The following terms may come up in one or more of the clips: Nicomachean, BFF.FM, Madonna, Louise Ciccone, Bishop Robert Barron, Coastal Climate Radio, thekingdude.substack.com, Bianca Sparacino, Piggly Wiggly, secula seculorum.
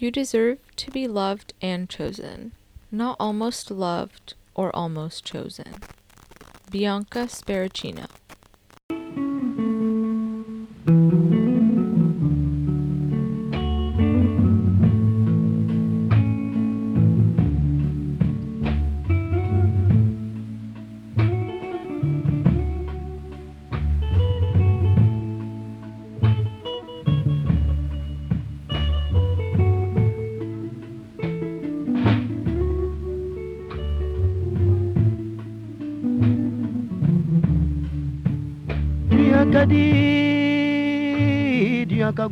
You deserve to be loved and chosen, not almost loved or almost chosen. Bianca Sparacino.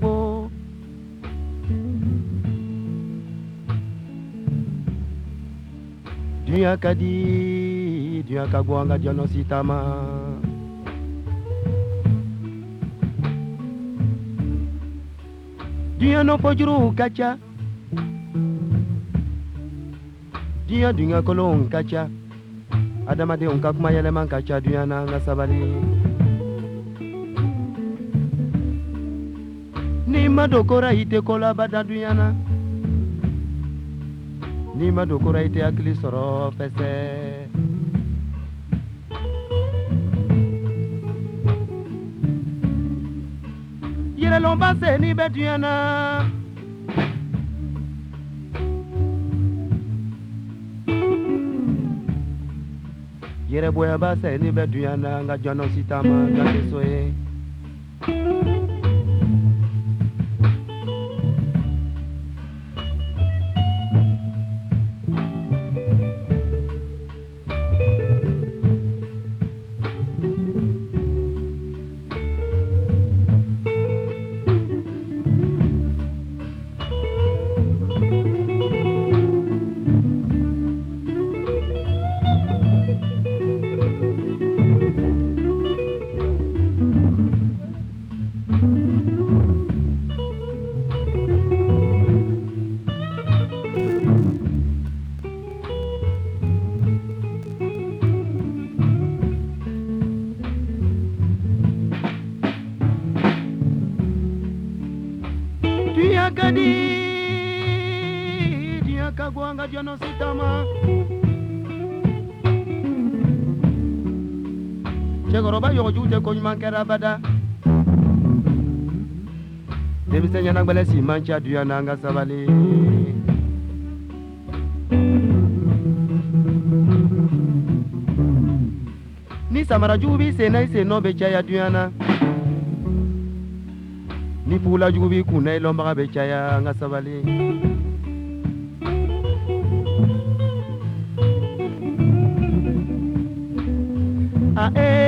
Go Diakagwa nga diano sitama Diano pojuru kacha Dia dinga kolong kacha Adamade unkakuma yale man kacha diana nga sabali Nimadokora ite kola badaduyana Nimadokora ite akili soro fese Yere lomba se ni beduyana Yere boya ba se ni beduyana nga jono sitama jande soye Mankarabada Debisenya nangbelesi mancha duyana nga sabali Ni samara jubi senai seno becha ya duyana Ni pula jubi kunai lomba becha ya nga sabali Ah eh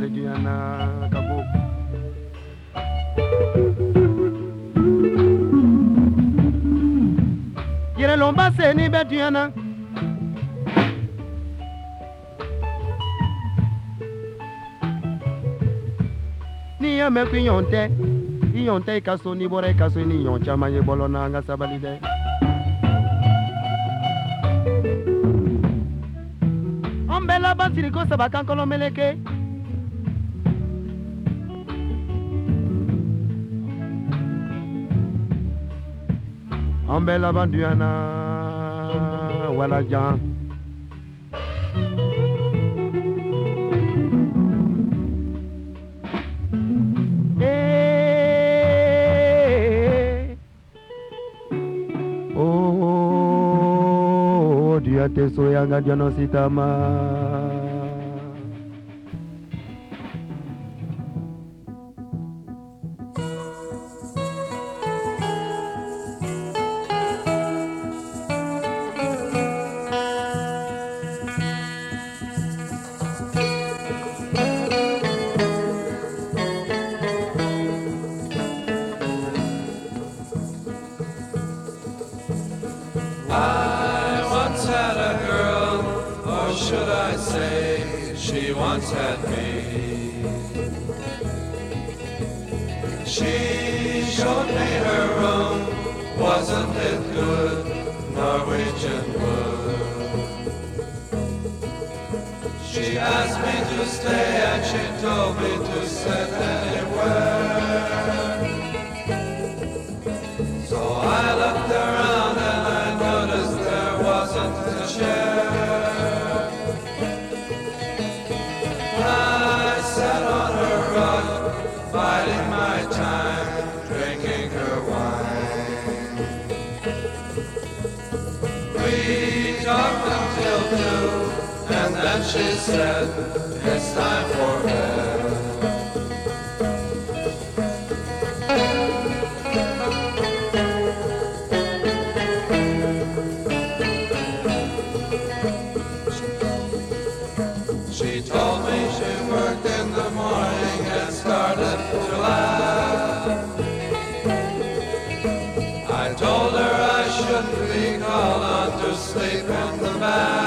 Diana Ni ame kuyonte Iyonte kaso ni bore kaso ni yoncha manye bolona nga sabalide Bansiriko Sabatan Kolomeleke. Ambela Banduana Walajan. So young at Janositama sleep in the back.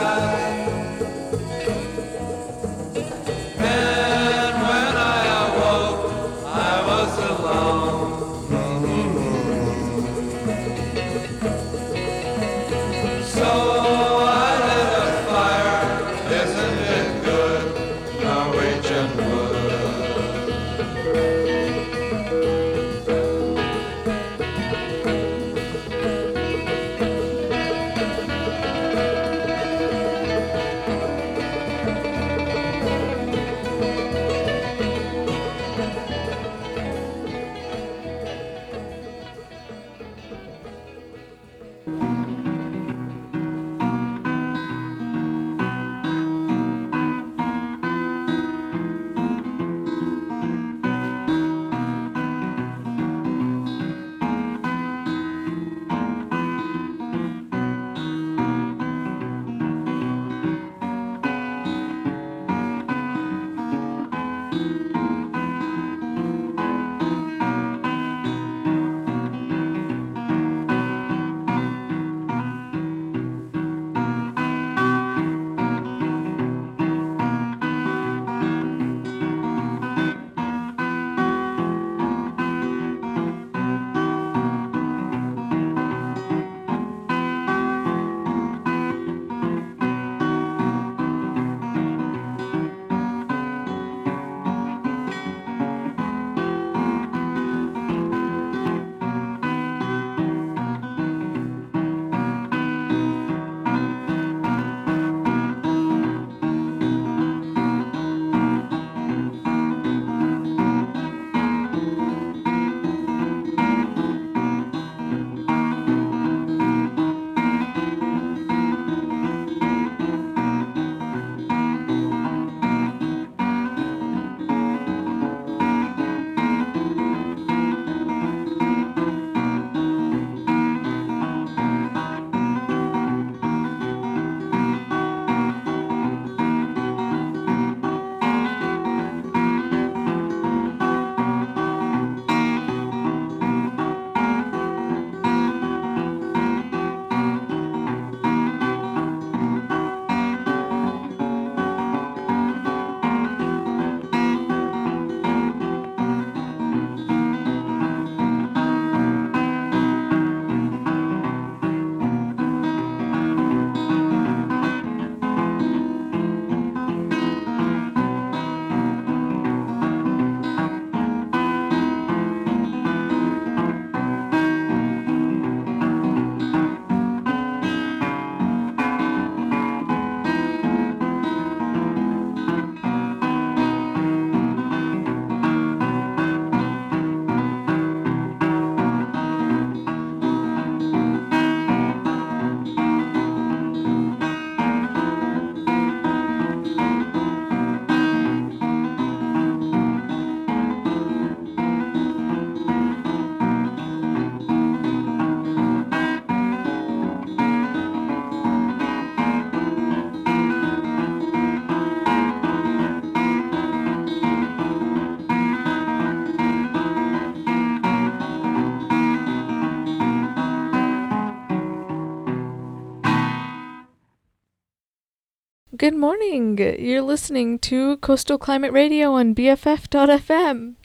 Good morning. You're listening to Coastal Climate Radio on BFF.FM.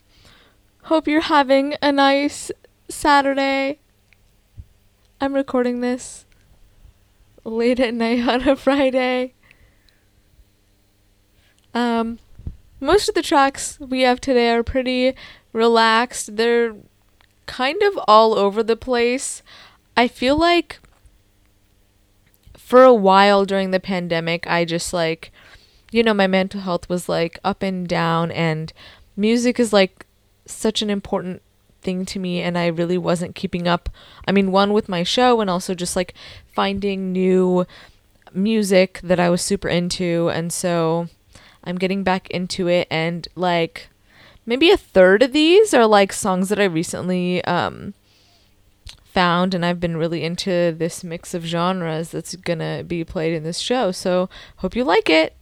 Hope you're having a nice Saturday. I'm recording this late at night on a Friday. Most of the tracks we have today are pretty relaxed. They're kind of all over the place. I feel like for a while during the pandemic, I just my mental health was up and down, and music is such an important thing to me, and I really wasn't keeping up. I mean, one, with my show, and also just finding new music that I was super into. And so I'm getting back into it, and maybe a third of these are songs that I recently found, and I've been really into this mix of genres that's gonna be played in this show, so hope you like it.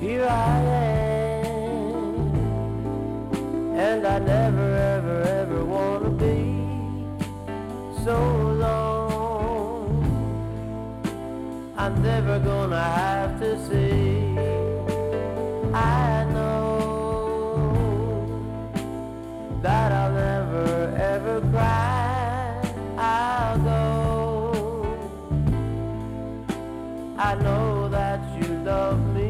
Here I am, and I never, ever, ever want to be so alone. I'm never gonna have to see. I know that I'll never, ever cry. I'll go. I know that you love me.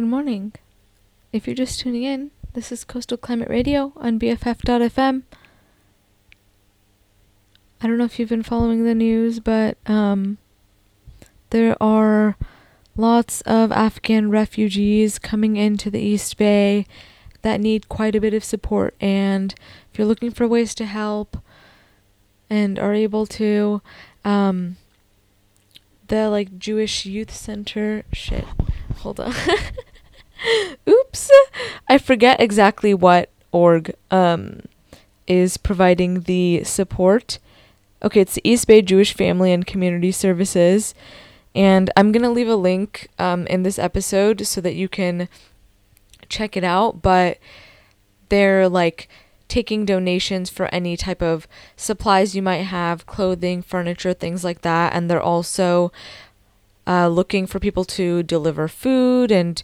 Good morning. If you're just tuning in, this is Coastal Climate Radio on BFF.FM. I don't know if you've been following the news, but there are lots of Afghan refugees coming into the East Bay that need quite a bit of support. And if you're looking for ways to help and are able to, the Jewish Youth Center, hold on. Oops. I forget exactly what org is providing the support. Okay, it's the East Bay Jewish Family and Community Services. And I'm going to leave a link in this episode so that you can check it out. But they're taking donations for any type of supplies you might have, clothing, furniture, things like that. And they're also looking for people to deliver food and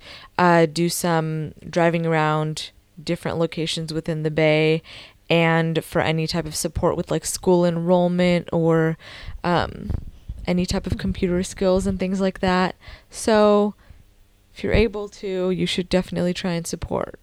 do some driving around different locations within the Bay, and for any type of support with school enrollment or any type of computer skills and things like that. So if you're able to, you should definitely try and support.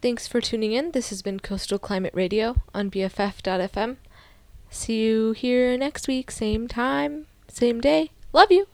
Thanks for tuning in. This has been Coastal Climate Radio on BFF.FM. See you here next week, same time, same day. Love you.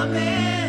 coming.